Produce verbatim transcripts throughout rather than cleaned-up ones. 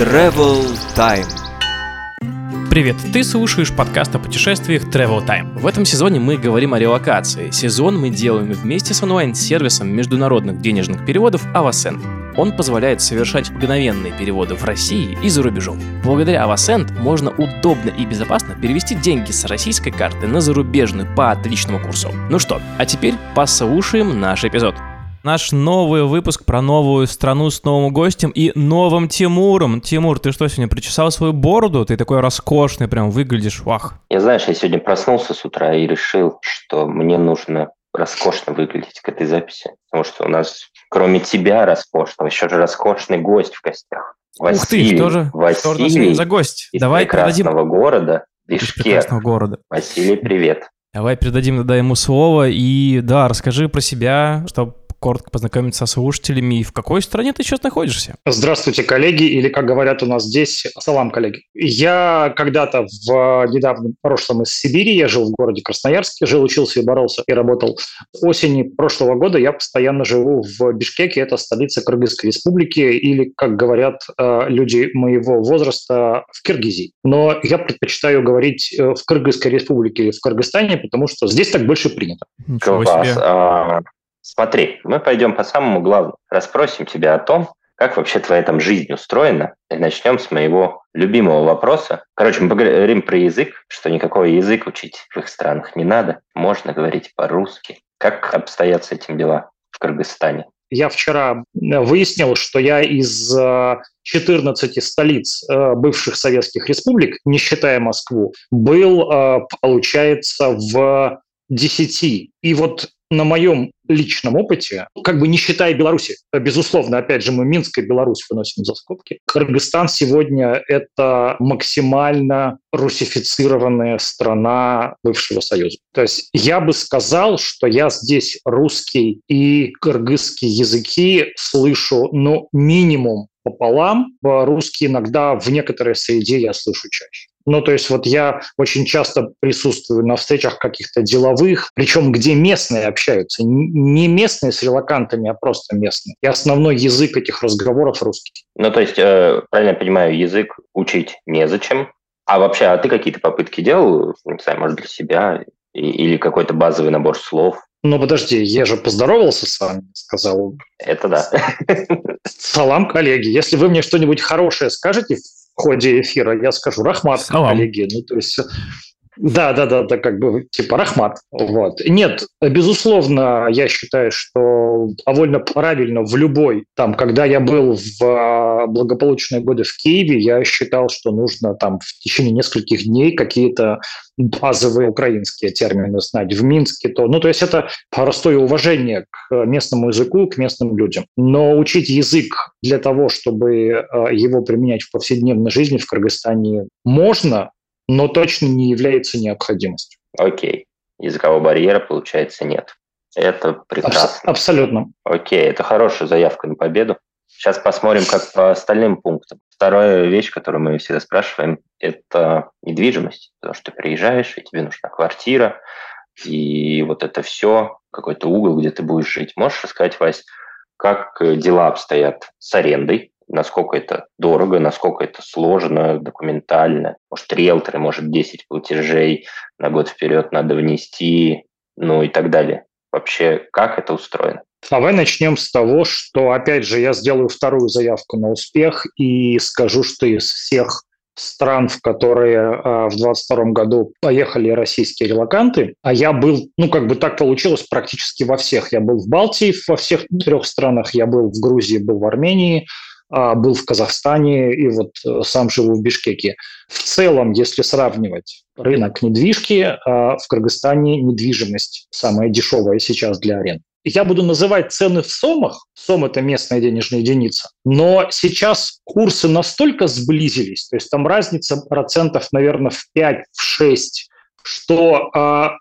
Travel Time. Привет, ты слушаешь подкаст о путешествиях Travel Time. В этом сезоне мы говорим о релокации. Сезон мы делаем вместе с онлайн-сервисом международных денежных переводов Avosend. Он позволяет совершать мгновенные переводы в России и за рубежом. Благодаря Avosend можно удобно и безопасно перевести деньги с российской карты на зарубежную по отличному курсу. Ну что, а теперь послушаем наш эпизод. Наш новый выпуск про новую страну с новым гостем и новым Тимуром. Тимур, ты что, сегодня причесал свою бороду? Ты такой роскошный, прям выглядишь, вах. Я, знаешь, я сегодня проснулся с утра и решил, что мне нужно роскошно выглядеть к этой записи. Потому что у нас, кроме тебя роскошного, еще же роскошный гость в гостях. Василий. Ух ты, что же, Василий, что у нас сегодня за гость? Из Давай прекрасного передадим... города Бишкек. Прекрасного города. Василий, привет. Давай передадим тогда ему слово. И да, расскажи про себя, чтобы коротко познакомиться со слушателями. И в какой стране ты сейчас находишься? Здравствуйте, коллеги, или, как говорят у нас здесь, салам, коллеги. Я когда-то в недавнем прошлом из Сибири, я жил в городе Красноярске, жил, учился и боролся, и работал. С осени прошлого года я постоянно живу в Бишкеке, это столица Кыргызской республики, или, как говорят люди моего возраста, в Киргизии. Но я предпочитаю говорить в Кыргызской республике или в Кыргызстане, потому что здесь так больше принято. Ничего себе. Смотри, мы пойдем по самому главному. Расспросим тебя о том, как вообще твоя там жизнь устроена. И начнем с моего любимого вопроса. Короче, мы поговорим про язык, что никакой язык учить в их странах не надо. Можно говорить по-русски. Как обстоят с этим дела в Кыргызстане? Я вчера выяснил, что я из четырнадцати столиц бывших советских республик, не считая Москву, был, получается, в десяти. И вот на моем личном опыте, как бы не считая Беларуси, безусловно, опять же, мы Минск и Беларусь выносим за скобки, Кыргызстан сегодня – это максимально русифицированная страна бывшего Союза. То есть я бы сказал, что я здесь русский и кыргызский языки слышу, ну, минимум пополам, по-русски иногда в некоторой среде я слышу чаще. Ну, то есть вот я очень часто присутствую на встречах каких-то деловых, причем где местные общаются. Не местные с релокантами, а просто местные. И основной язык этих разговоров русский. Ну, то есть, э, правильно я понимаю, язык учить незачем. А вообще, а ты какие-то попытки делал, не знаю, может, для себя или какой-то базовый набор слов? Ну, подожди, я же поздоровался с вами, сказал. Это да. Салам, коллеги. Если вы мне что-нибудь хорошее скажете в ходе эфира, я скажу рахмат, коллеги. Ну, то есть... Да, да, да, да, как бы типа рахмат. Вот. Нет, безусловно, я считаю, что довольно правильно в любой, там, когда я был в благополучные годы в Киеве, я считал, что нужно там в течение нескольких дней какие-то базовые украинские термины знать. В Минске то, ну, то есть это простое уважение к местному языку, к местным людям. Но учить язык для того, чтобы его применять в повседневной жизни в Кыргызстане можно, но точно не является необходимостью. Окей. Языкового барьера, получается, нет. Это прекрасно. Абсолютно. Окей, это хорошая заявка на победу. Сейчас посмотрим, как по остальным пунктам. Вторая вещь, которую мы всегда спрашиваем, это недвижимость. Потому что ты приезжаешь, и тебе нужна квартира, и вот это все, какой-то угол, где ты будешь жить. Можешь рассказать, Вась, как дела обстоят с арендой? Насколько это дорого, насколько это сложно, документально. Может, риэлторы, может, десять платежей на год вперед надо внести, ну и так далее. Вообще, как это устроено? Давай начнем с того, что, опять же, я сделаю вторую заявку на успех и скажу, что из всех стран, в которые в двадцать втором году поехали российские релоканты, а я был, ну, как бы так получилось, практически во всех. Я был в Балтии, во всех трех странах, я был в Грузии, был в Армении, был в Казахстане и вот сам живу в Бишкеке. В целом, если сравнивать рынок недвижки, в Кыргызстане недвижимость самая дешевая сейчас для аренды. Я буду называть цены в сомах. Сом – это местная денежная единица. Но сейчас курсы настолько сблизились, то есть там разница процентов, наверное, в пять-шесть, что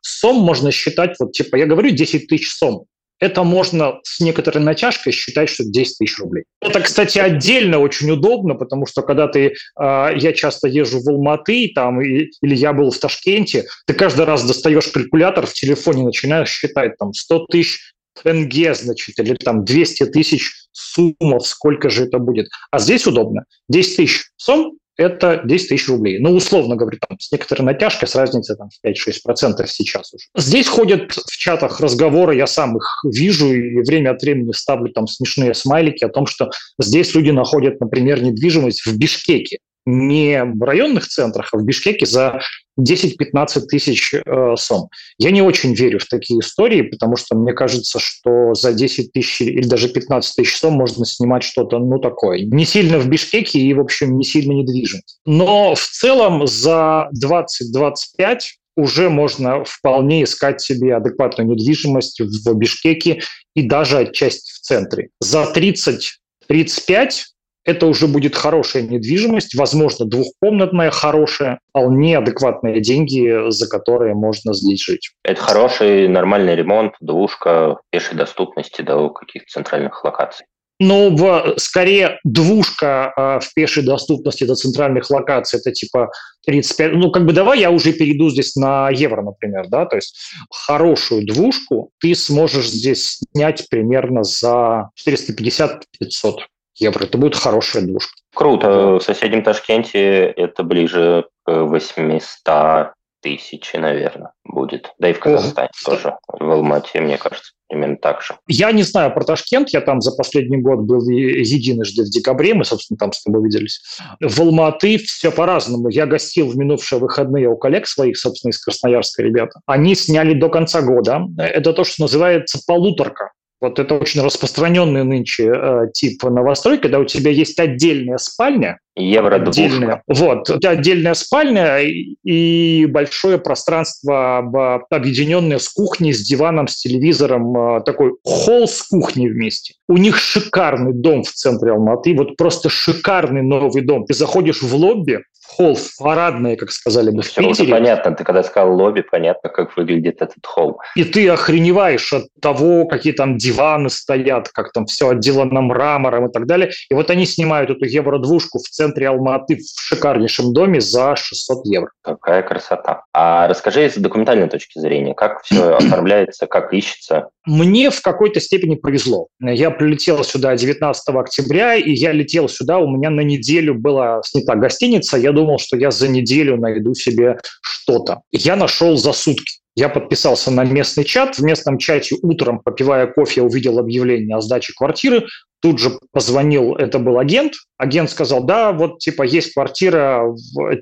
сом можно считать, вот типа я говорю десять тысяч сом. Это можно с некоторой натяжкой считать, что десять тысяч рублей. Это, кстати, отдельно очень удобно, потому что когда ты, я часто езжу в Алматы там, или я был в Ташкенте, ты каждый раз достаешь калькулятор в телефоне, начинаешь считать там сто тысяч эн гэ, значит, или там двести тысяч суммов, сколько же это будет. А здесь удобно. десять тысяч сумм – это десять тысяч рублей. Ну, условно говоря, там, с некоторой натяжкой, с разницей там, в пять-шесть процентов сейчас уже. Здесь ходят в чатах разговоры, я сам их вижу, и время от времени ставлю там смешные смайлики о том, что здесь люди находят, например, недвижимость в Бишкеке. Не в районных центрах, а в Бишкеке за десять-пятнадцать тысяч э, сом. Я не очень верю в такие истории, потому что мне кажется, что за десять тысяч или даже пятнадцать тысяч сом можно снимать что-то, ну, такое. Не сильно в Бишкеке и, в общем, не сильно недвижимость. Но в целом за двадцать-двадцать пять уже можно вполне искать себе адекватную недвижимость в Бишкеке и даже отчасти в центре. За тридцать-тридцать пять это уже будет хорошая недвижимость, возможно, двухкомнатная, хорошая, вполне адекватные деньги, за которые можно здесь жить. Это хороший, нормальный ремонт, двушка, пешей доступности до каких-то центральных локаций. Ну, в, скорее, двушка э, в пешей доступности до центральных локаций, это типа тридцать пять... Ну, как бы давай я уже перейду здесь на евро, например, да, то есть хорошую двушку ты сможешь здесь снять примерно за четыреста пятьдесят - пятьсот евро. Это будет хорошая двушка. Круто. В соседнем Ташкенте это ближе к восемьсот тысяч, наверное, будет. Да и в Казахстане О, тоже. В Алмате, мне кажется, именно так же. Я не знаю про Ташкент. Я там за последний год был единожды в декабре. Мы, собственно, там с тобой виделись. В Алматы все по-разному. Я гостил в минувшие выходные у коллег своих, собственно, из Красноярска, ребята. Они сняли до конца года. Это то, что называется полуторка. Вот это очень распространенный нынче э, тип новостройки, когда у тебя есть отдельная спальня. Евро-двушка. Вот, отдельная спальня и большое пространство, объединенное с кухней, с диваном, с телевизором, такой холл с кухней вместе. У них шикарный дом в центре Алматы, вот просто шикарный новый дом. Ты заходишь в лобби, в холл, в парадное, как сказали бы в Питере. Все, понятно, ты когда сказал лобби, понятно, как выглядит этот холл. И ты охреневаешь от того, какие там диваны стоят, как там все отделано мрамором и так далее. И вот они снимают эту евро-двушку в центре Алматы в шикарнейшем доме за шестьсот евро. Какая красота. А расскажи с документальной точки зрения, как все оформляется, как ищется? Мне в какой-то степени повезло. Я прилетел сюда девятнадцатого октября, и я летел сюда, у меня на неделю была снята гостиница, я думал, что я за неделю найду себе что-то. Я нашел за сутки. Я подписался на местный чат. В местном чате утром, попивая кофе, увидел объявление о сдаче квартиры. Тут же позвонил, это был агент. Агент сказал, да, вот типа есть квартира,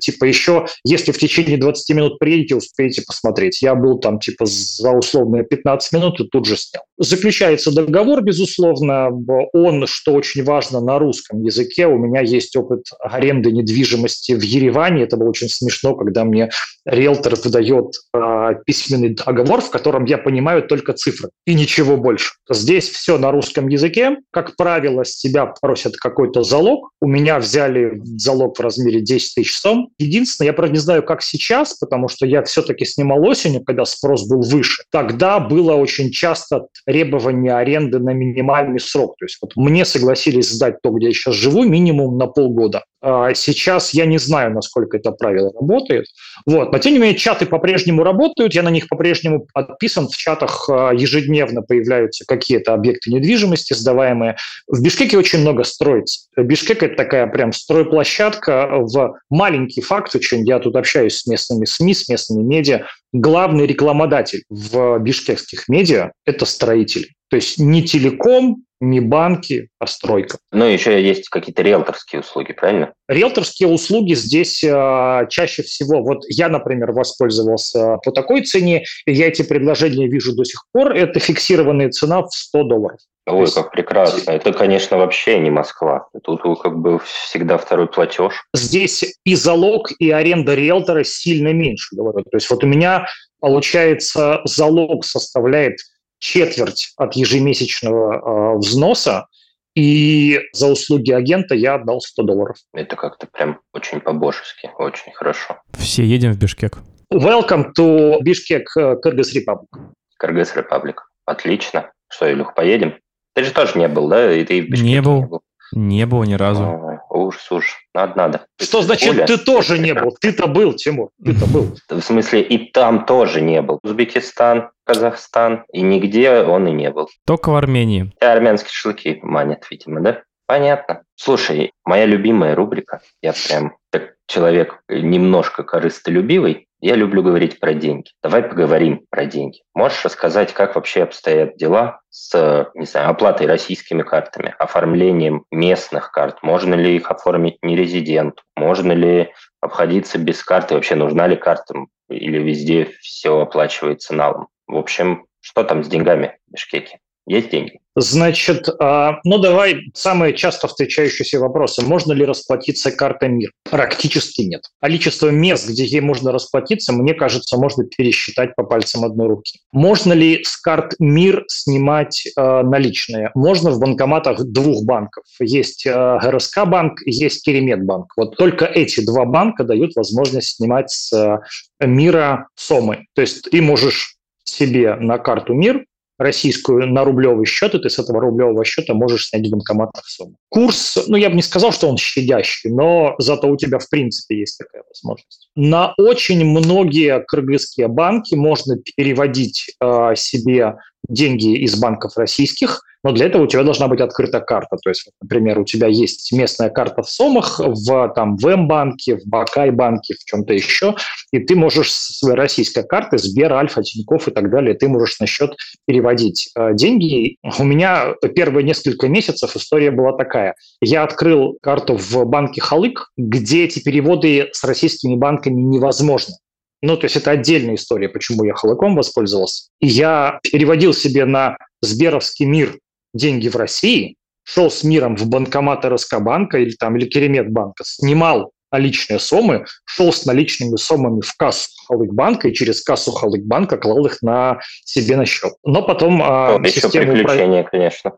типа еще, если в течение двадцать минут приедете, успеете посмотреть. Я был там типа за условные пятнадцать минут и тут же снял. Заключается договор, безусловно. Он, что очень важно, на русском языке. У меня есть опыт аренды недвижимости в Ереване. Это было очень смешно, когда мне риэлтор выдает э, письменный договор, в котором я понимаю только цифры и ничего больше. Здесь все на русском языке. Как правило, с тебя просят какой-то залог. У меня взяли залог в размере десять тысяч сом. Единственное, я, правда, не знаю, как сейчас, потому что я все-таки снимал осенью, когда спрос был выше. Тогда было очень часто требование аренды на минимальный срок. То есть вот мне согласились сдать то, где я сейчас живу, минимум на полгода. А сейчас я не знаю, насколько это правило работает. Вот. Но тем не менее, чаты по-прежнему работают. Я на них по-прежнему подписан. В чатах ежедневно появляются какие-то объекты недвижимости, сдаваемые. В Бишкеке очень много строится. Бишкек – это такая прям стройплощадка. В маленький факт очень. Я тут общаюсь с местными СМИ, с местными медиа. Главный рекламодатель в бишкекских медиа – это строители. То есть не телеком, не банки, а стройка. Ну, еще есть какие-то риэлторские услуги, правильно? Риэлторские услуги здесь э, чаще всего. Вот я, например, воспользовался по такой цене, и я эти предложения вижу до сих пор. Это фиксированная цена в сто долларов. Ой, есть... как прекрасно. Это, конечно, вообще не Москва. Тут как бы всегда второй платеж. Здесь и залог, и аренда риэлтора сильно меньше, говорю. То есть вот у меня, получается, залог составляет четверть от ежемесячного э, взноса, и за услуги агента я отдал сто долларов. Это как-то прям очень по-божески, очень хорошо. Все едем в Бишкек. Welcome to Bishkek, Kyrgyz Republic. Kyrgyz Republic, отлично. Что, Илюх, поедем? Ты же тоже не был, да? И ты в Бишкеке не был. Не был. Не был ни разу. О, ужас, ужас. Надо, надо. Что значит Оля? Ты тоже не был? Ты-то был, Тимур, ты-то был. В смысле, и там тоже не был. Узбекистан, Казахстан, и нигде он и не был. Только в Армении. И армянские шашлыки манят, видимо, да? Понятно. Слушай, моя любимая рубрика, я прям как человек немножко корыстолюбивый, я люблю говорить про деньги. Давай поговорим про деньги. Можешь рассказать, как вообще обстоят дела с, не знаю, оплатой российскими картами, оформлением местных карт? Можно ли их оформить нерезиденту? Можно ли обходиться без карты? Вообще нужна ли карта? Или везде все оплачивается налом? В общем, что там с деньгами в Бишкеке? Есть деньги? Значит, ну давай самые часто встречающиеся вопросы. Можно ли расплатиться картой МИР? Практически нет. Количество мест, где ей можно расплатиться, мне кажется, можно пересчитать по пальцам одной руки. Можно ли с карт МИР снимать наличные? Можно в банкоматах двух банков. Есть эр эс ка-банк, есть Керемет-банк. Вот только эти два банка дают возможность снимать с МИРа сомы. То есть ты можешь себе на карту МИР российскую на рублевый счет, и ты с этого рублевого счета можешь снять в банкоматах сумму. Курс, ну, я бы не сказал, что он щадящий, но зато у тебя, в принципе, есть такая возможность. На очень многие кыргызские банки можно переводить э, себе деньги из банков российских, но для этого у тебя должна быть открыта карта. То есть, например, у тебя есть местная карта в сомах, в, там, в М-банке, в Бакай-банке, в чем-то еще, и ты можешь с своей российской карты, Сбер, Альфа, Тинькофф и так далее, ты можешь на счет переводить э, деньги. У меня первые несколько месяцев история была такая. Я открыл карту в банке Халык, где эти переводы с российскими банками невозможны. Ну, то есть это отдельная история, почему я Халыком воспользовался. Я переводил себе на Сберовский МИР деньги в России, шел с МИРом в банкомат эр эс ка-банка или, там, или Керемет-банка, снимал наличные сомы, шел с наличными сомами в кассу Халыкбанка и через кассу Халыкбанка клал их на себе на счет. Но потом... Э, еще система приключения, упро... конечно.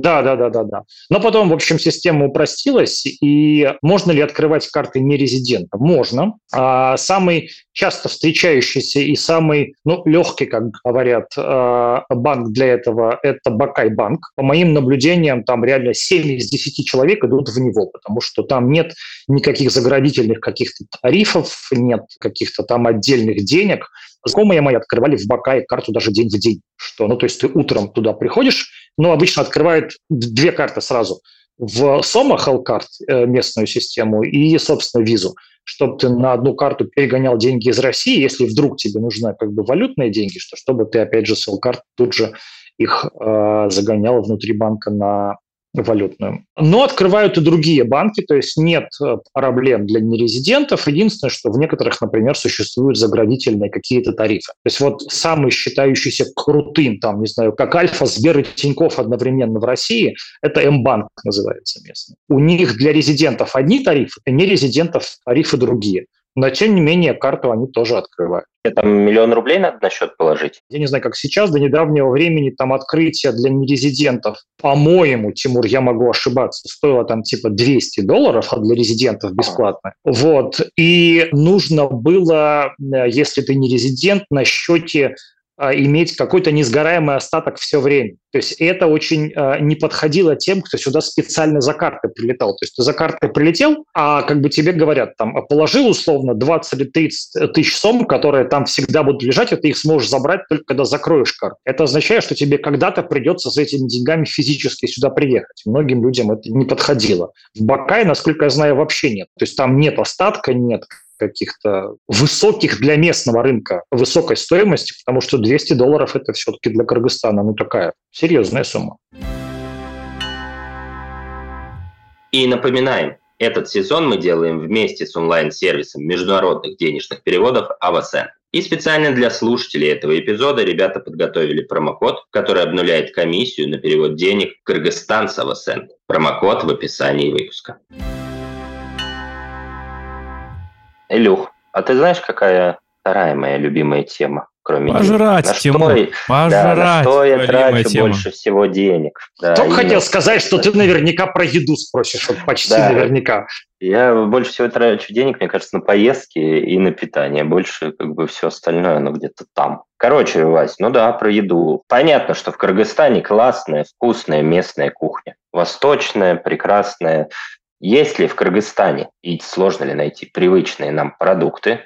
Да, да, да, да, да. Но потом, в общем, система упростилась, и можно ли открывать карты нерезидента? Можно. А самый часто встречающийся и самый, ну, легкий, как говорят, банк для этого – это Бакай-банк. По моим наблюдениям, там реально семь из десяти человек идут в него, потому что там нет никаких заградительных каких-то тарифов, нет каких-то там отдельных денег. Знакомые мои открывали в Бакае карту даже день в день. Что, ну, то есть ты утром туда приходишь, но обычно открывают две карты сразу. В Сома Халкарт местную систему и, собственно, визу, чтобы ты на одну карту перегонял деньги из России, если вдруг тебе нужны как бы валютные деньги, что, чтобы ты, опять же, с Халкарт тут же их э, загонял внутри банка на валютную. Но открывают и другие банки, то есть нет проблем для нерезидентов. Единственное, что в некоторых, например, существуют заградительные какие-то тарифы. То есть вот самый считающийся крутым, там, не знаю, как Альфа, Сбер и Тинькофф одновременно в России, это М-банк называется местный. У них для резидентов одни тарифы, а нерезидентов тарифы другие. Но, тем не менее, карту они тоже открывают. Там миллион рублей надо на счет положить? Я не знаю, как сейчас, до недавнего времени там открытие для нерезидентов, по-моему, Тимур, я могу ошибаться, стоило там типа двести долларов, а для резидентов бесплатно. Вот. И нужно было, если ты не резидент, на счете иметь какой-то несгораемый остаток все время. То есть это очень э, не подходило тем, кто сюда специально за карты прилетал. То есть ты за карты прилетел, а как бы тебе говорят, там, положил условно двадцать или тридцать тысяч сом, которые там всегда будут лежать, и ты их сможешь забрать только когда закроешь карту. Это означает, что тебе когда-то придется с этими деньгами физически сюда приехать. Многим людям это не подходило. В Бакае, насколько я знаю, вообще нет. То есть там нет остатка, нет каких-то высоких для местного рынка высокой стоимости, потому что двести долларов – это все-таки для Кыргызстана, ну, такая серьезная сумма. И напоминаем, этот сезон мы делаем вместе с онлайн-сервисом международных денежных переводов Avosend. И специально для слушателей этого эпизода ребята подготовили промокод, который обнуляет комиссию на перевод денег в Кыргызстан с Avosend. Промокод в описании выпуска. Илюх, а ты знаешь, какая вторая моя любимая тема, кроме пожрать, на Тимур, что, пожрать, да, на что я трачу тема. Больше всего денег? Да, Кто именно... хотел сказать, что ты наверняка про еду спросишь, вот почти да. Наверняка. Я больше всего трачу денег, мне кажется, на поездки и на питание. Больше как бы все остальное, оно где-то там. Короче, Вась, ну да, про еду. Понятно, что в Кыргызстане классная, вкусная местная кухня. Восточная, прекрасная. Есть ли в Кыргызстане, и сложно ли найти привычные нам продукты,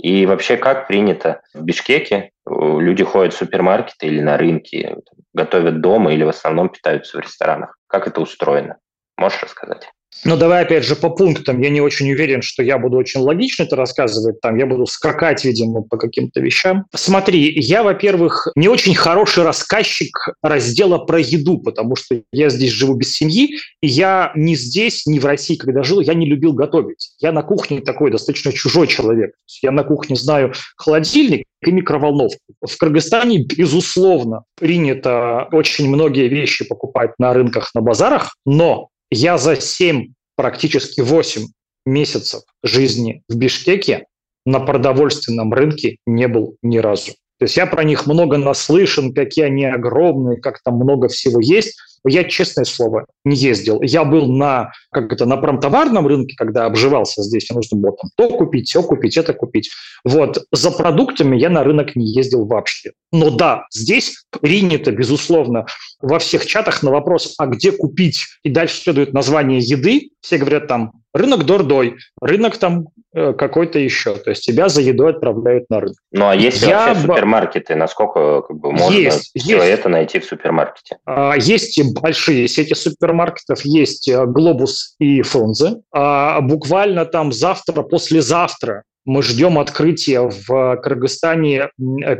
И вообще, как принято в Бишкеке, люди ходят в супермаркеты или на рынки, готовят дома или в основном питаются в ресторанах. Как это устроено? Можешь рассказать? Ну, давай опять же по пунктам. Я не очень уверен, что я буду очень логично это рассказывать. Там я буду скакать, видимо, по каким-то вещам. Смотри, я, во-первых, не очень хороший рассказчик раздела про еду, потому что я здесь живу без семьи, и я ни здесь, ни в России, когда жил, я не любил готовить. Я на кухне такой достаточно чужой человек. Я на кухне знаю холодильник и микроволновку. В Кыргызстане, безусловно, принято очень многие вещи покупать на рынках, на базарах, но я за семь, практически восемь месяцев жизни в Бишкеке на продовольственном рынке не был ни разу. То есть я про них много наслышан, какие они огромные, как там много всего есть. Я, честное слово, не ездил. Я был на, как это, на промтоварном рынке, когда обживался здесь, мне нужно было там то купить, то купить, это купить. Вот. За продуктами я на рынок не ездил вообще. Но да, здесь принято, безусловно, во всех чатах на вопрос, а где купить? И дальше следует название еды. Все говорят там рынок Дордой, рынок там э, какой-то еще. То есть тебя за едой отправляют на рынок. Ну а есть я... вообще супермаркеты? Насколько как бы, можно есть, все есть. Это найти в супермаркете? А, есть большие сети супермаркетов, есть Глобус и Фрунзе. А буквально там завтра, послезавтра мы ждем открытия в Кыргызстане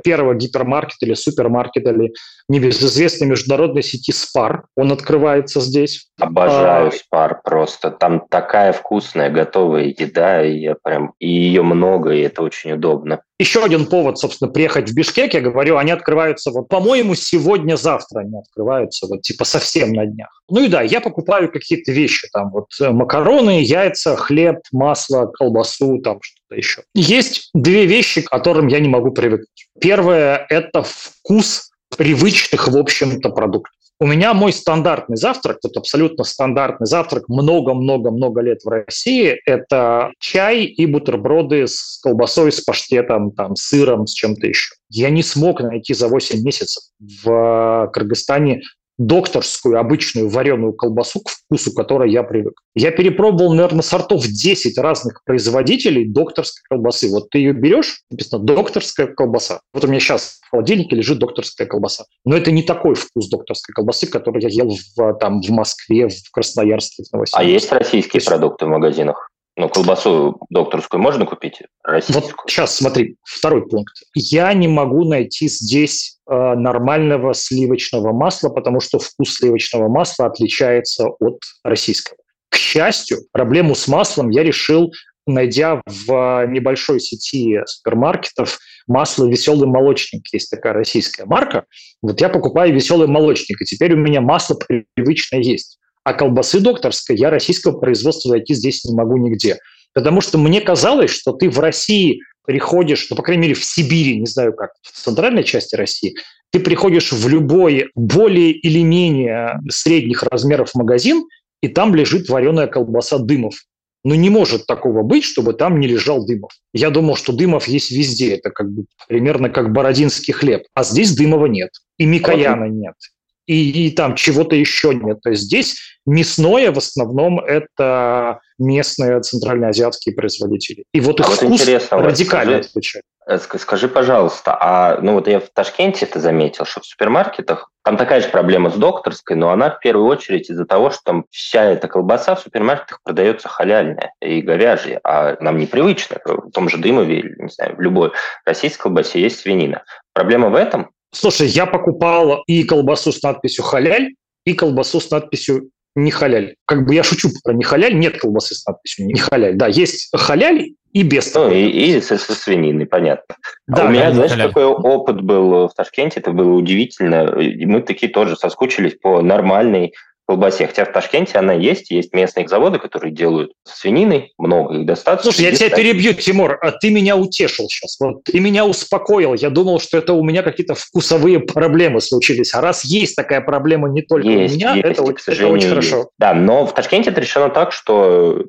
первого гипермаркета или супермаркета, или небезызвестной международной сети Спар. Он открывается здесь. Обожаю а... Спар просто. Там такая вкусная готовая еда, и, я прям... и ее много, и это очень удобно. Еще один повод, собственно, приехать в Бишкек. Я говорю, они открываются, вот, по-моему, сегодня-завтра они открываются, вот типа совсем на днях. Ну и да, я покупаю какие-то вещи, там вот макароны, яйца, хлеб, масло, колбасу, там что-то еще. Есть две вещи, к которым я не могу привыкнуть. Первое – это вкус привычных, в общем-то, продуктов. У меня мой стандартный завтрак, вот абсолютно стандартный завтрак много-много-много лет в России, это чай и бутерброды с колбасой, с паштетом, там, с сыром, с чем-то еще. Я не смог найти за восемь месяцев в Кыргызстане докторскую, обычную вареную колбасу, к вкусу которой я привык. Я перепробовал, наверное, сортов десять разных производителей докторской колбасы. Вот ты ее берешь, написано «докторская колбаса». Вот у меня сейчас в холодильнике лежит докторская колбаса. Но это не такой вкус докторской колбасы, который я ел в, там, в Москве, в Красноярске, в Новосибирске. А есть российские продукты в магазинах? Ну, колбасу докторскую можно купить? Российскую? Вот сейчас, смотри, второй пункт. Я не могу найти здесь э, нормального сливочного масла, потому что вкус сливочного масла отличается от российского. К счастью, проблему с маслом я решил, найдя в небольшой сети супермаркетов масло «Весёлый молочник». Есть такая российская марка. Вот я покупаю «Весёлый молочник», и теперь у меня масло привычное есть. А колбасы докторской я российского производства найти здесь не могу нигде. Потому что мне казалось, что ты в России приходишь, ну, по крайней мере, в Сибири, не знаю как, в центральной части России, ты приходишь в любой более или менее средних размеров магазин, и там лежит вареная колбаса Дымов. Но не может такого быть, чтобы там не лежал Дымов. Я думал, что Дымов есть везде. Это как бы примерно как бородинский хлеб. А здесь Дымова нет. И Микояна нет. И, и там чего-то еще нет. То есть здесь мясное в основном это местные центральноазиатские производители. И вот их а вкус вот радикально вот, скажи, отличает. Скажи, пожалуйста, а ну вот я в Ташкенте это заметил, что в супермаркетах там такая же проблема с докторской, но она в первую очередь из-за того, что там вся эта колбаса в супермаркетах продается халяльная и говяжья, а нам непривычно. В том же Дымове, не знаю, в любой российской колбасе есть свинина. Проблема в этом? Слушай, я покупал и колбасу с надписью «халяль», и колбасу с надписью «не халяль». Как бы я шучу про «не халяль», нет колбасы с надписью «не халяль». Да, есть «халяль» и без. Ну, и, и со, со свининой, понятно. Да, а у меня, знаешь, халяль. Какой опыт был в Ташкенте, это было удивительно. И мы такие тоже соскучились по нормальной колбасе. Хотя в Ташкенте она есть, есть местные заводы, которые делают свининой, много их достаточно. Слушай, я тебя перебью, Тимур, а ты меня утешил сейчас, вот, ты меня успокоил, я думал, что это у меня какие-то вкусовые проблемы случились, а раз есть такая проблема не только есть, у меня, есть, это, это очень хорошо. Да, но в Ташкенте это решено так, что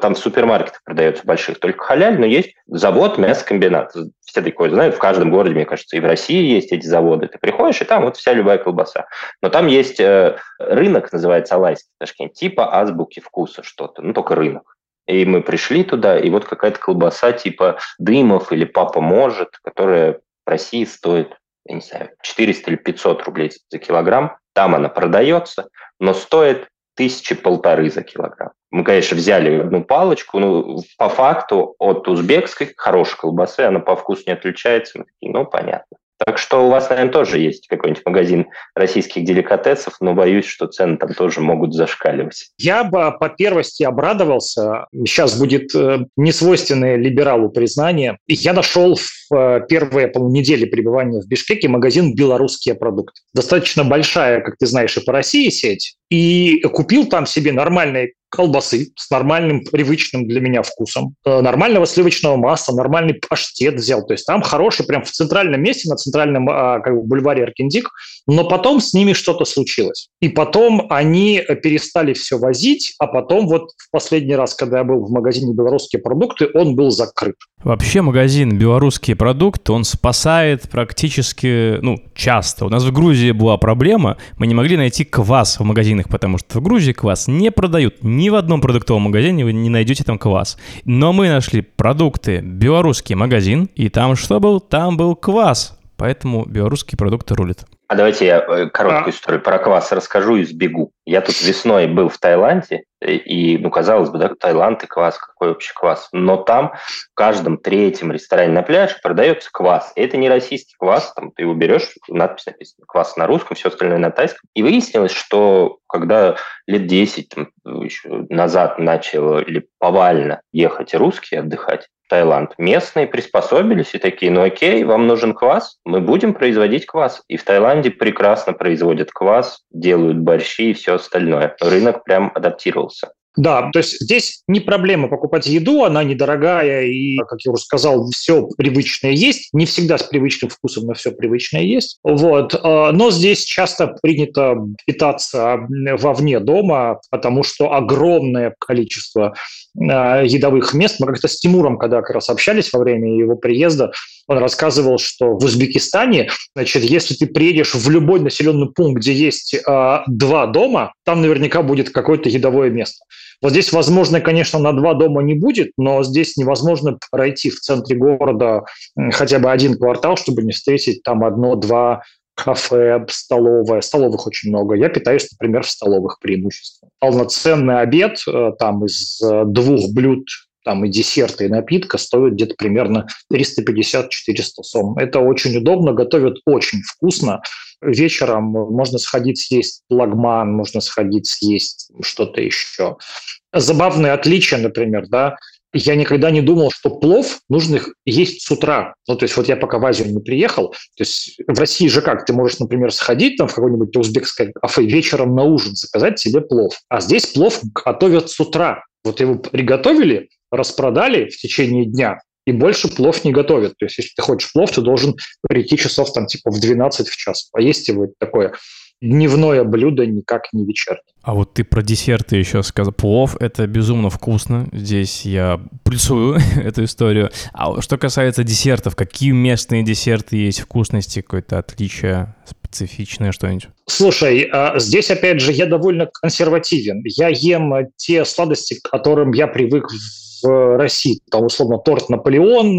там в супермаркетах продается больших только халяль, но есть завод мясокомбинат. Все такое знают, в каждом городе, мне кажется, и в России есть эти заводы. Ты приходишь, и там вот вся любая колбаса. Но там есть э, рынок, называется Алайский в Ташкенте, типа азбуки вкуса что-то, ну только рынок. И мы пришли туда, и вот какая-то колбаса типа Дымов или Папа Может, которая в России стоит, я не знаю, четыреста или пятьсот рублей за килограмм. Там она продается, но стоит тысячи полторы за килограмм. Мы, конечно, взяли одну палочку, но по факту от узбекской хорошей колбасы она по вкусу не отличается. Мы такие, ну, понятно. Так что у вас, наверное, тоже есть какой-нибудь магазин российских деликатесов, но боюсь, что цены там тоже могут зашкаливать. Я бы по первости обрадовался. Сейчас будет несвойственное либералу признание. Я нашел в первые недели пребывания в Бишкеке магазин «Белорусские продукты». Достаточно большая, как ты знаешь, и по России сеть. И купил там себе нормальные колбасы с нормальным, привычным для меня вкусом, нормального сливочного масла, нормальный паштет взял. То есть там хороший, прям в центральном месте, на центральном как бы, бульваре Аркендик. Но потом с ними что-то случилось. И потом они перестали все возить, а потом вот в последний раз, когда я был в магазине «Белорусские продукты», он был закрыт. Вообще магазин «Белорусские продукты», он спасает практически, ну, часто. У нас в Грузии была проблема, мы не могли найти квас в магазинах, потому что в Грузии квас не продают. Ни в одном продуктовом магазине вы не найдете там квас. Но мы нашли продукты «Белорусский магазин», и там что был? Там был квас. Поэтому «Белорусские продукты» рулят. А давайте я короткую историю про квас расскажу и сбегу. Я тут весной был в Таиланде, и, ну, казалось бы, да, Таиланд и квас, какой вообще квас. Но там в каждом третьем ресторане на пляже продается квас. И это не российский квас, там ты его берешь, надпись написана «квас» на русском, все остальное на тайском. И выяснилось, что когда лет десять там, назад начали повально ехать русские отдыхать, Таиланд. Местные приспособились и такие, ну окей, вам нужен квас, мы будем производить квас. И в Таиланде прекрасно производят квас, делают борщи и все остальное. Рынок прям адаптировался. Да, то есть здесь не проблема покупать еду, она недорогая и, как я уже сказал, все привычное есть. Не всегда с привычным вкусом, но все привычное есть. Вот. Но здесь часто принято питаться вовне дома, потому что огромное количество едовых мест. Мы как-то с Тимуром, когда как раз общались во время его приезда, он рассказывал, что в Узбекистане, значит, если ты приедешь в любой населенный пункт, где есть э, два дома, там наверняка будет какое-то едовое место. Вот здесь, возможно, конечно, на два дома не будет, но здесь невозможно пройти в центре города хотя бы один квартал, чтобы не встретить там одно-два кафе, столовая. Столовых очень много. Я питаюсь, например, в столовых преимущественно. Полноценный обед э, там из э, двух блюд, там и десерты, и напитка стоят где-то примерно триста пятьдесят - четыреста сом. Это очень удобно, готовят очень вкусно. Вечером можно сходить съесть лагман, можно сходить съесть что-то еще. Забавное отличие, например, да, я никогда не думал, что плов нужно есть с утра. Ну, то есть вот я пока в Азию не приехал. То есть в России же как? Ты можешь, например, сходить там в какое-нибудь узбекское кафе вечером на ужин, заказать себе плов. А здесь плов готовят с утра. Вот его приготовили, распродали в течение дня, и больше плов не готовят. То есть если ты хочешь плов, ты должен прийти часов там типа в двенадцать в час. Поесть его такое дневное блюдо, никак не вечернее. А вот ты про десерты еще сказал. Плов – это безумно вкусно. Здесь я плюсую эту историю. А что касается десертов, какие местные десерты есть, вкусности, какое-то отличие, специфичное что-нибудь? Слушай, здесь, опять же, я довольно консервативен. Я ем те сладости, к которым я привык в России. Там, условно, торт «Наполеон»,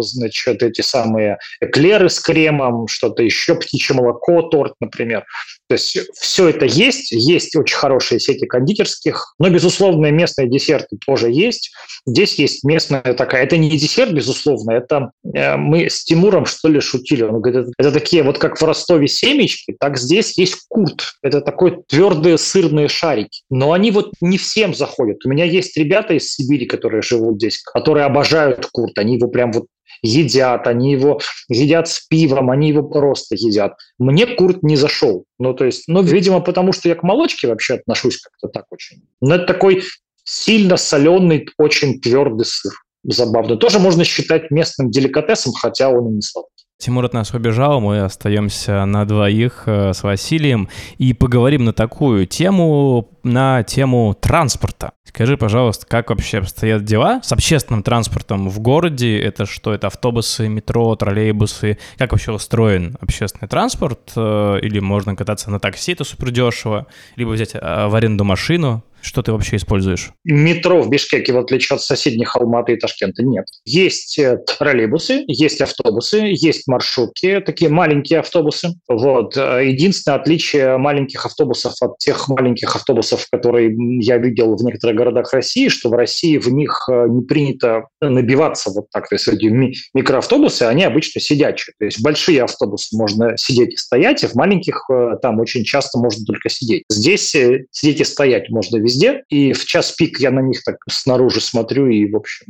значит, эти самые эклеры с кремом, что-то еще, птичье молоко, торт, например. То есть все это есть. Есть очень хорошие сети кондитерских, но, безусловно, местные десерты тоже есть. Здесь есть местная такая... Это не десерт, безусловно, это мы с Тимуром, что ли, шутили. Он говорит, это такие вот как в Ростове семечки, так здесь есть курт. Это такой твердые сырные шарики. Но они вот не всем заходят. У меня есть ребята из Сибири, которые которые живут здесь, которые обожают курт, они его прям вот едят, они его едят с пивом, они его просто едят. Мне курт не зашел. Ну, то есть, ну, видимо, потому что я к молочке вообще отношусь как-то так очень. Но это такой сильно соленый, очень твердый сыр. Забавно. Тоже можно считать местным деликатесом, хотя он и не сладкий. Тимур от нас убежал, мы остаемся на двоих с Василием и поговорим на такую тему, на тему транспорта. Скажи, пожалуйста, как вообще обстоят дела с общественным транспортом в городе? Это что, это автобусы, метро, троллейбусы? Как вообще устроен общественный транспорт? Или можно кататься на такси, это супердешево, либо взять в аренду машину? Что ты вообще используешь? Метро в Бишкеке, в отличие от соседних Алматы и Ташкента, нет. Есть троллейбусы, есть автобусы, есть маршрутки, такие маленькие автобусы. Вот. Единственное отличие маленьких автобусов от тех маленьких автобусов, которые я видел в некоторых городах России, что в России в них не принято набиваться вот так. То есть эти микроавтобусы, они обычно сидячие. То есть большие автобусы можно сидеть и стоять, а в маленьких там очень часто можно только сидеть. Здесь сидеть и стоять можно везде. И в час пик я на них так снаружи смотрю, и, в общем...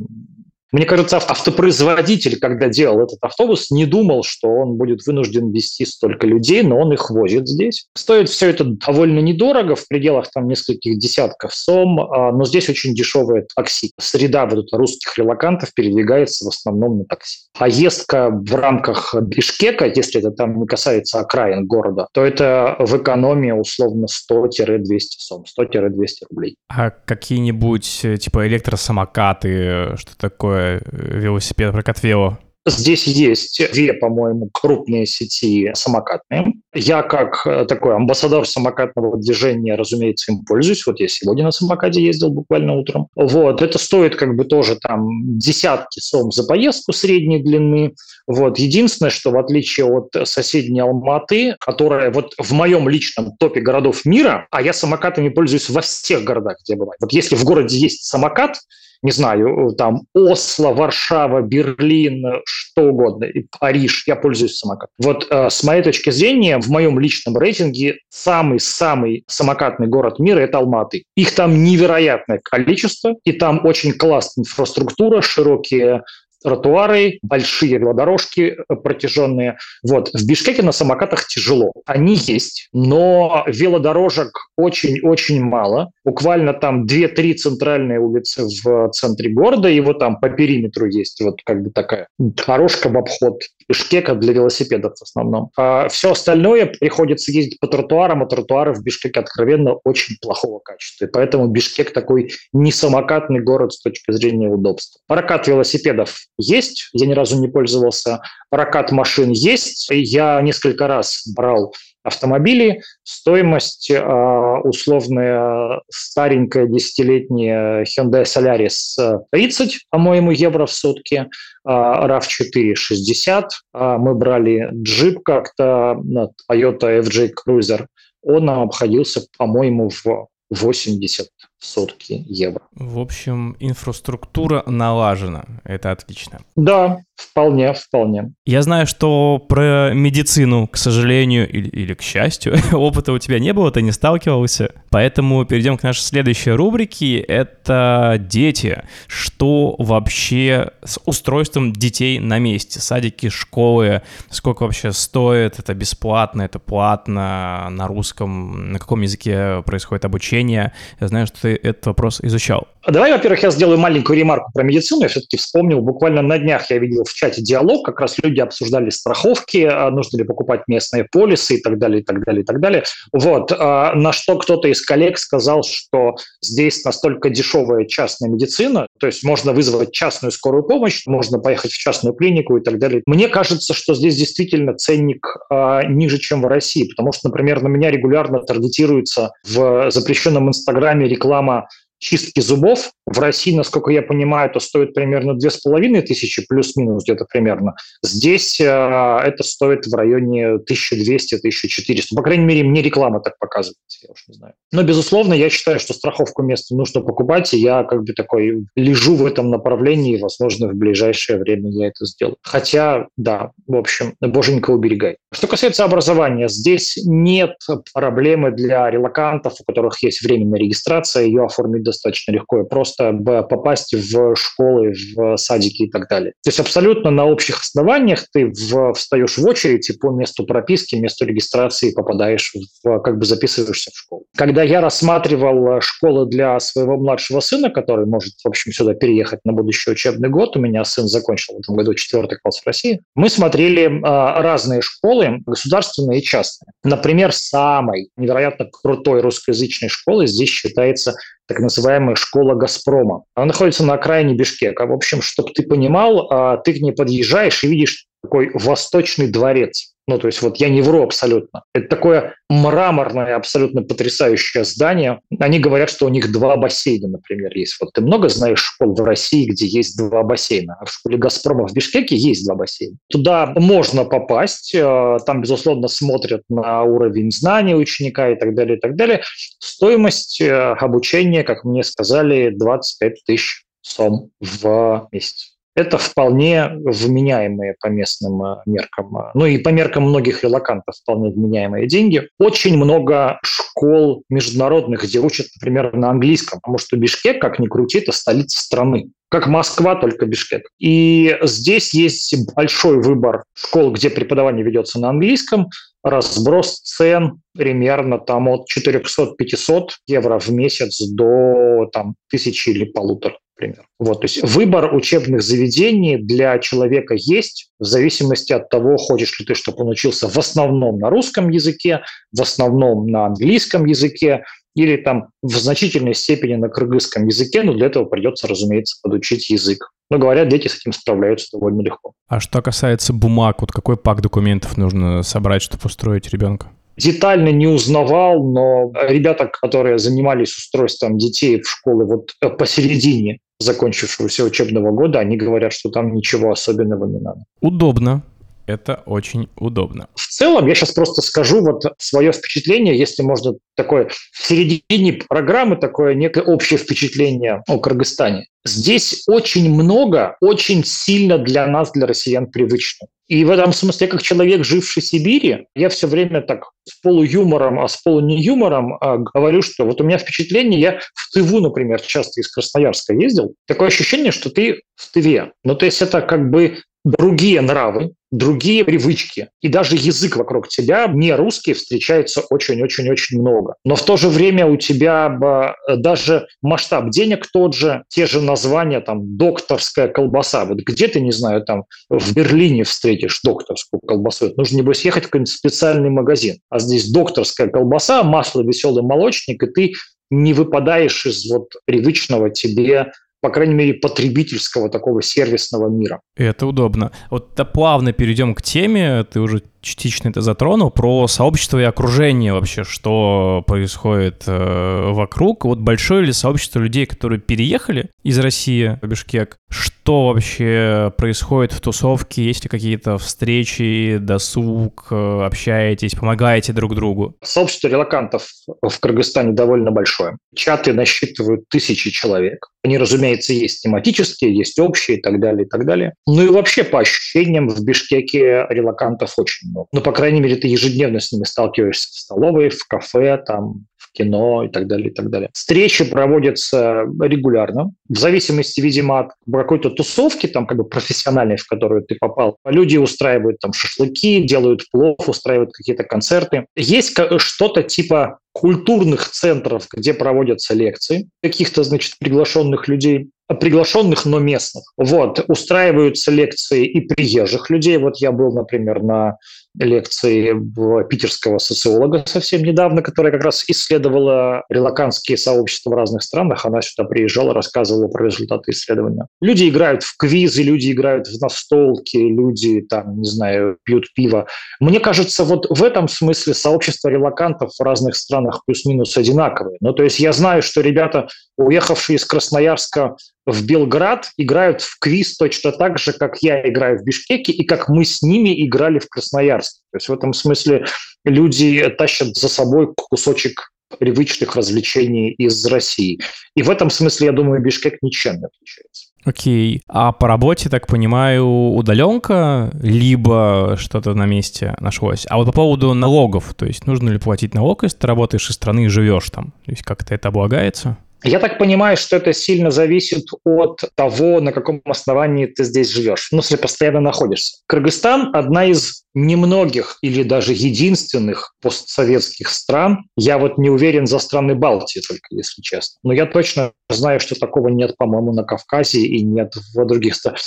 Мне кажется, автопроизводитель, когда делал этот автобус, не думал, что он будет вынужден везти столько людей, но он их возит здесь. Стоит все это довольно недорого, в пределах там нескольких десятков сом, но здесь очень дешевое такси. Среда вот это, русских релокантов передвигается в основном на такси. Поездка в рамках Бишкека, если это там не касается окраин города, то это в экономии условно сто-двести сом, сто-двести рублей. А какие-нибудь типа электросамокаты, что такое? Велосипед, прокат вело. Здесь есть две, по-моему, крупные сети самокатные. Я как такой амбассадор самокатного движения, разумеется, им пользуюсь. Вот я сегодня на самокате ездил буквально утром. Вот. Это стоит как бы тоже там десятки сом за поездку средней длины. Вот. Единственное, что в отличие от соседней Алматы, которая вот в моем личном топе городов мира, а я самокатами пользуюсь во всех городах, где бывает. Вот если в городе есть самокат, не знаю, там Осло, Варшава, Берлин, что угодно, и Париж, я пользуюсь самокатом. Вот э, с моей точки зрения, в моем личном рейтинге самый-самый самокатный город мира – это Алматы. Их там невероятное количество, и там очень классная инфраструктура, широкие тротуары, большие велодорожки протяженные. Вот. В Бишкеке на самокатах тяжело. Они есть, но велодорожек очень-очень мало. Буквально там две-три центральные улицы в центре города, и вот там по периметру есть вот как бы такая дорожка в обход Бишкека для велосипедов в основном. А все остальное приходится ездить по тротуарам, а тротуары в Бишкеке откровенно очень плохого качества. И поэтому Бишкек такой не самокатный город с точки зрения удобства. Прокат велосипедов есть, я ни разу не пользовался. Прокат машин есть. Я несколько раз брал автомобили. Стоимость э, условная старенькая десятилетняя Hyundai Solaris тридцать, по-моему, евро в сутки. рав четыре шестьдесят. Мы брали джип как-то, Toyota эф джей Cruiser. Он нам обходился, по-моему, в восемьдесят сотки евро. В общем, инфраструктура налажена. Это отлично. Да, вполне, вполне. Я знаю, что про медицину, к сожалению, или, или к счастью, опыта у тебя не было, ты не сталкивался. Поэтому перейдем к нашей следующей рубрике. Это дети. Что вообще с устройством детей на месте? Садики, школы, сколько вообще стоит? Это бесплатно, это платно? На русском, на каком языке происходит обучение? Я знаю, что ты этот вопрос изучал. Давай, во-первых, я сделаю маленькую ремарку про медицину. Я все-таки вспомнил, буквально на днях я видел в чате диалог, как раз люди обсуждали страховки, нужно ли покупать местные полисы и так далее, и так далее, и так далее. Вот. На что кто-то из коллег сказал, что здесь настолько дешевая частная медицина, то есть можно вызвать частную скорую помощь, можно поехать в частную клинику и так далее. Мне кажется, что здесь действительно ценник ниже, чем в России, потому что, например, на меня регулярно таргетируется в запрещенном Инстаграме реклама чистки зубов. В России, насколько я понимаю, это стоит примерно две тысячи пятьсот плюс-минус где-то примерно. Здесь э, это стоит в районе тысяча двести - тысяча четыреста. По крайней мере, мне реклама так показывает, я уж не знаю. Но, безусловно, я считаю, что страховку места нужно покупать, и я как бы такой лежу в этом направлении, и, возможно, в ближайшее время я это сделаю. Хотя, да, в общем, боженька уберегай. Что касается образования, здесь нет проблемы для релокантов, у которых есть временная регистрация, ее оформить достаточно легко, и просто попасть в школы, в садики и так далее. То есть абсолютно на общих основаниях ты встаешь в очередь и по месту прописки, месту регистрации попадаешь, в, как бы записываешься в школу. Когда я рассматривал школы для своего младшего сына, который может, в общем, сюда переехать на будущий учебный год, у меня сын закончил в этом году четвертый класс в России, мы смотрели а, разные школы, государственные и частные. Например, самой невероятно крутой русскоязычной школой здесь считается так называемая школа «Газпрома». Она находится на окраине Бишкека. В общем, чтобы ты понимал, а, ты к ней подъезжаешь и видишь такой восточный дворец. Ну, то есть вот я не вру абсолютно. Это такое мраморное, абсолютно потрясающее здание. Они говорят, что у них два бассейна, например, есть. Вот ты много знаешь школ в России, где есть два бассейна? А в школе «Газпрома» в Бишкеке есть два бассейна. Туда можно попасть. Там, безусловно, смотрят на уровень знаний ученика и так далее, и так далее. Стоимость обучения, как мне сказали, двадцать пять тысяч сом в месяц. Это вполне вменяемые по местным меркам, ну и по меркам многих релокантов вполне вменяемые деньги. Очень много школ международных, где учат, например, на английском, потому что Бишкек, как ни крути, это столица страны. Как Москва, только Бишкек. И здесь есть большой выбор школ, где преподавание ведется на английском. Разброс цен примерно там от четыреста-пятьсот евро в месяц до там, тысячи или полутора. Вот, то есть выбор учебных заведений для человека есть в зависимости от того, хочешь ли ты, чтобы он учился в основном на русском языке, в основном на английском языке или там в значительной степени на кыргызском языке, но для этого придется, разумеется, подучить язык. Но говорят, дети с этим справляются довольно легко. А что касается бумаг, вот какой пак документов нужно собрать, чтобы устроить ребенка? Детально не узнавал, но ребята, которые занимались устройством детей в школы вот посередине закончившегося учебного года, они говорят, что там ничего особенного не надо. Удобно. Это очень удобно. В целом, я сейчас просто скажу вот свое впечатление, если можно такое, в середине программы такое некое общее впечатление о Кыргызстане. Здесь очень много, очень сильно для нас, для россиян, привычно. И в этом смысле, как человек, живший в Сибири, я все время так с полуюмором, а с полунеюмором а, говорю, что вот у меня впечатление, я в Тыву, например, часто из Красноярска ездил, такое ощущение, что ты в Тыве. Ну, то есть это как бы другие нравы, другие привычки. И даже язык вокруг тебя, не русский, встречается очень-очень-очень много. Но в то же время у тебя даже масштаб денег тот же, те же названия, там, докторская колбаса. Вот где ты, не знаю, там, в Берлине встретишь докторскую колбасу. Это нужно, небось, ехать в какой-нибудь специальный магазин. А здесь докторская колбаса, масло «Весёлый молочник», и ты не выпадаешь из вот привычного тебе, по крайней мере, потребительского такого сервисного мира. Это удобно. Вот да, плавно перейдем к теме, ты уже частично это затронул, про сообщество и окружение вообще, что происходит э, вокруг. Вот большое ли сообщество людей, которые переехали из России в Бишкек? Что вообще происходит в тусовке? Есть ли какие-то встречи, досуг, общаетесь, помогаете друг другу? Сообщество релокантов в Кыргызстане довольно большое. Чаты насчитывают тысячи человек. Они, разумеется, есть тематические, есть общие и так далее, и так далее. Ну и вообще, по ощущениям, в Бишкеке релокантов очень много. Ну, по крайней мере, ты ежедневно с ними сталкиваешься в столовой, в кафе, там, в кино и так далее, и так далее. Встречи проводятся регулярно, в зависимости, видимо, от какой-то тусовки, там, как бы профессиональной, в которую ты попал. Люди устраивают там шашлыки, делают плов, устраивают какие-то концерты. Есть что-то типа культурных центров, где проводятся лекции каких-то, значит, приглашенных людей, приглашенных, но местных. Вот, устраиваются лекции и приезжих людей. Вот я был, например, на лекции питерского социолога совсем недавно, которая как раз исследовала релокантские сообщества в разных странах. Она сюда приезжала, рассказывала про результаты исследования. Люди играют в квизы, люди играют в настолки, люди, там, не знаю, пьют пиво. Мне кажется, вот в этом смысле сообщество релокантов в разных странах плюс-минус одинаковые. Ну, то есть я знаю, что ребята, уехавшие из Красноярска в Белград, играют в квиз точно так же, как я играю в Бишкеке и как мы с ними играли в Красноярске. То есть в этом смысле люди тащат за собой кусочек привычных развлечений из России. И в этом смысле, я думаю, Бишкек ничем не отличается. Окей. А по работе, так понимаю, удаленка, либо что-то на месте нашлось. А вот по поводу налогов, то есть нужно ли платить налог, если ты работаешь из страны и живешь там? То есть как-то это облагается? Я так понимаю, что это сильно зависит от того, на каком основании ты здесь живешь, ну, если постоянно находишься. Кыргызстан – одна из немногих или даже единственных постсоветских стран. Я вот не уверен за страны Балтии только, если честно. Но я точно знаю, что такого нет, по-моему, на Кавказе и нет в других странах.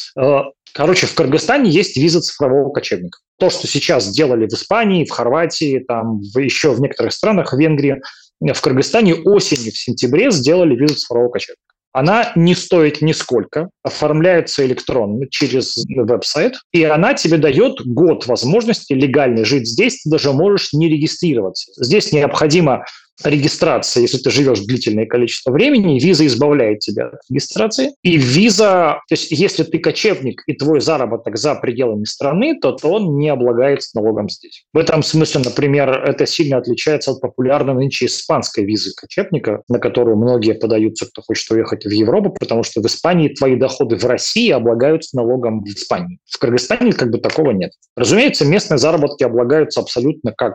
Короче, в Кыргызстане есть виза цифрового кочевника. То, что сейчас делали в Испании, в Хорватии, там, еще в некоторых странах, в Венгрии, в Кыргызстане осенью, в сентябре сделали визу цифрового кочевника. Она не стоит нисколько, оформляется электронно через веб-сайт, и она тебе дает год возможности легально жить здесь, ты даже можешь не регистрироваться. Здесь необходима регистрация, если ты живешь длительное количество времени, виза избавляет тебя от регистрации. И виза, то есть если ты кочевник и твой заработок за пределами страны, то, то он не облагается налогом здесь. В этом смысле, например, это сильно отличается от популярной нынче испанской визы кочевника, на которую многие подаются, кто хочет уехать в Европу, потому что в Испании твои доходы в России облагаются налогом в Испании. В Кыргызстане как бы такого нет. Разумеется, местные заработки облагаются абсолютно как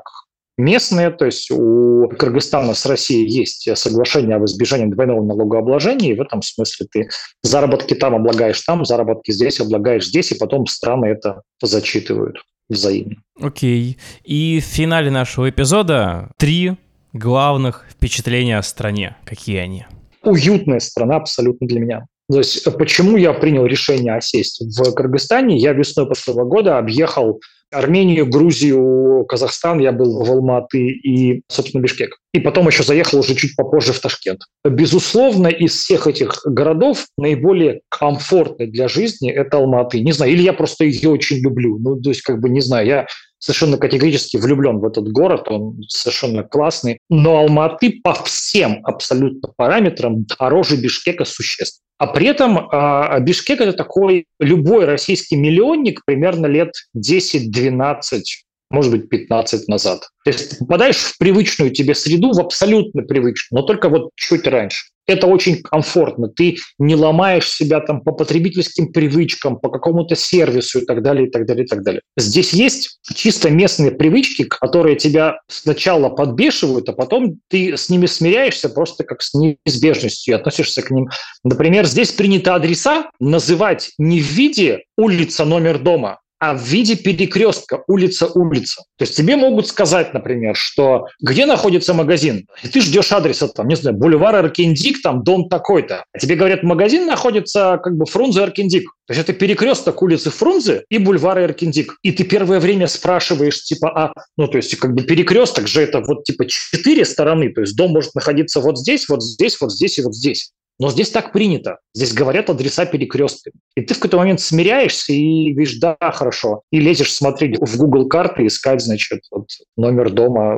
местные, то есть у Кыргызстана с Россией есть соглашение об избежании двойного налогообложения, и в этом смысле ты заработки там облагаешь там, заработки здесь облагаешь здесь, и потом страны это зачитывают взаимно. Окей. И в финале нашего эпизода три главных впечатления о стране. Какие они? Уютная страна абсолютно для меня. То есть почему я принял решение осесть в Кыргызстане? Я весной прошлого года объехал Армению, Грузию, Казахстан, я был в Алматы и, собственно, Бишкек. И потом еще заехал уже чуть попозже в Ташкент. Безусловно, из всех этих городов наиболее комфортный для жизни – это Алматы. Не знаю, или я просто ее очень люблю. Ну, то есть, как бы, не знаю, я совершенно категорически влюблен в этот город, он совершенно классный. Но Алматы по всем абсолютно параметрам дороже Бишкека существенно. А при этом а, Бишкек – это такой любой российский миллионник примерно лет десять-двенадцать, может быть, пятнадцать назад. То есть ты попадаешь в привычную тебе среду, в абсолютно привычную, но только вот чуть раньше. Это очень комфортно, ты не ломаешь себя там по потребительским привычкам, по какому-то сервису и так далее, и так далее, и так далее. Здесь есть чисто местные привычки, которые тебя сначала подбешивают, а потом ты с ними смиряешься просто как с неизбежностью и относишься к ним. Например, здесь принято адреса называть не в виде улица, номер дома, а в виде перекрестка улица-улица. То есть тебе могут сказать, например, что где находится магазин, и ты ждешь адреса, там, не знаю, бульвар Аркендик, там, дом такой-то. А тебе говорят, магазин находится как бы Фрунзе Аркендик. То есть это перекресток улицы Фрунзе и бульвара Эркендик. И ты первое время спрашиваешь, типа, а, ну, то есть как бы перекресток же это вот типа четыре стороны, то есть дом может находиться вот здесь, вот здесь, вот здесь и вот здесь. Но здесь так принято. Здесь говорят адреса перекрестками. И ты в какой-то момент смиряешься и говоришь, да, хорошо. И лезешь смотреть в Google карты, искать, значит, вот номер дома.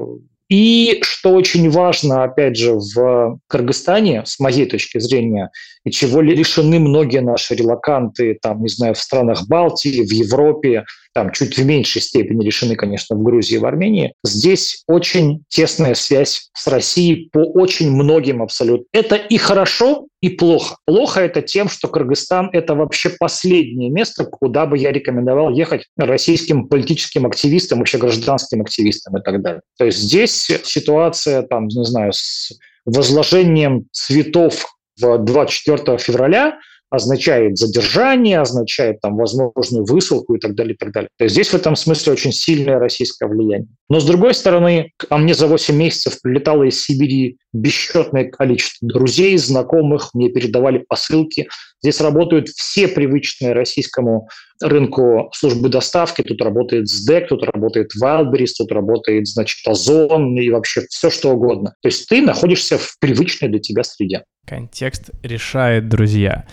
И что очень важно, опять же, в Кыргызстане, с моей точки зрения, и чего лишены многие наши релоканты, там, не знаю, в странах Балтии, в Европе, там чуть в меньшей степени лишены, конечно, в Грузии, в Армении, здесь очень тесная связь с Россией по очень многим абсолютно. Это и хорошо, и плохо. Плохо это тем, что Кыргызстан – это вообще последнее место, куда бы я рекомендовал ехать российским политическим активистам, вообще гражданским активистам и так далее. То есть здесь ситуация, там, не знаю, с возложением цветов в двадцать четвёртого февраля означает задержание, означает там возможную высылку и так далее, и так далее. То есть здесь в этом смысле очень сильное российское влияние. Но с другой стороны, ко мне за восемь месяцев прилетало из Сибири бесчетное количество друзей, знакомых, мне передавали посылки. Здесь работают все привычные российскому рынку службы доставки. Тут работает СДЭК, тут работает Wildberries, тут работает, значит, Озон и вообще все, что угодно. То есть ты находишься в привычной для тебя среде. Контекст решает, друзья.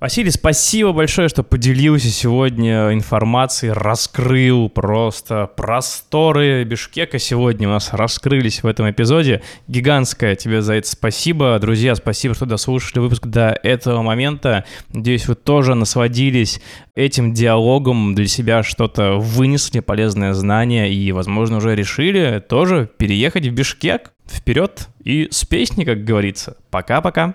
Василий, спасибо большое, что поделился сегодня информацией, раскрыл просто просторы Бишкека. Сегодня у нас раскрылись в этом эпизоде. Гигантское тебе за это спасибо. Друзья, спасибо, что дослушали выпуск до этого момента. Надеюсь, вы тоже насладились этим диалогом, для себя что-то вынесли, полезное знание и, возможно, уже решили тоже переехать в Бишкек. Вперед и с песней, как говорится. Пока-пока.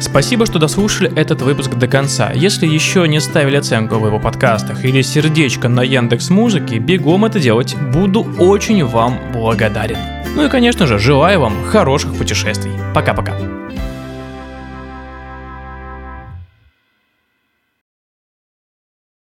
Спасибо, что дослушали этот выпуск до конца. Если еще не ставили оценку в его подкастах или сердечко на Яндекс.Музыке, бегом это делать, буду очень вам благодарен. Ну и, конечно же, желаю вам хороших путешествий. Пока-пока.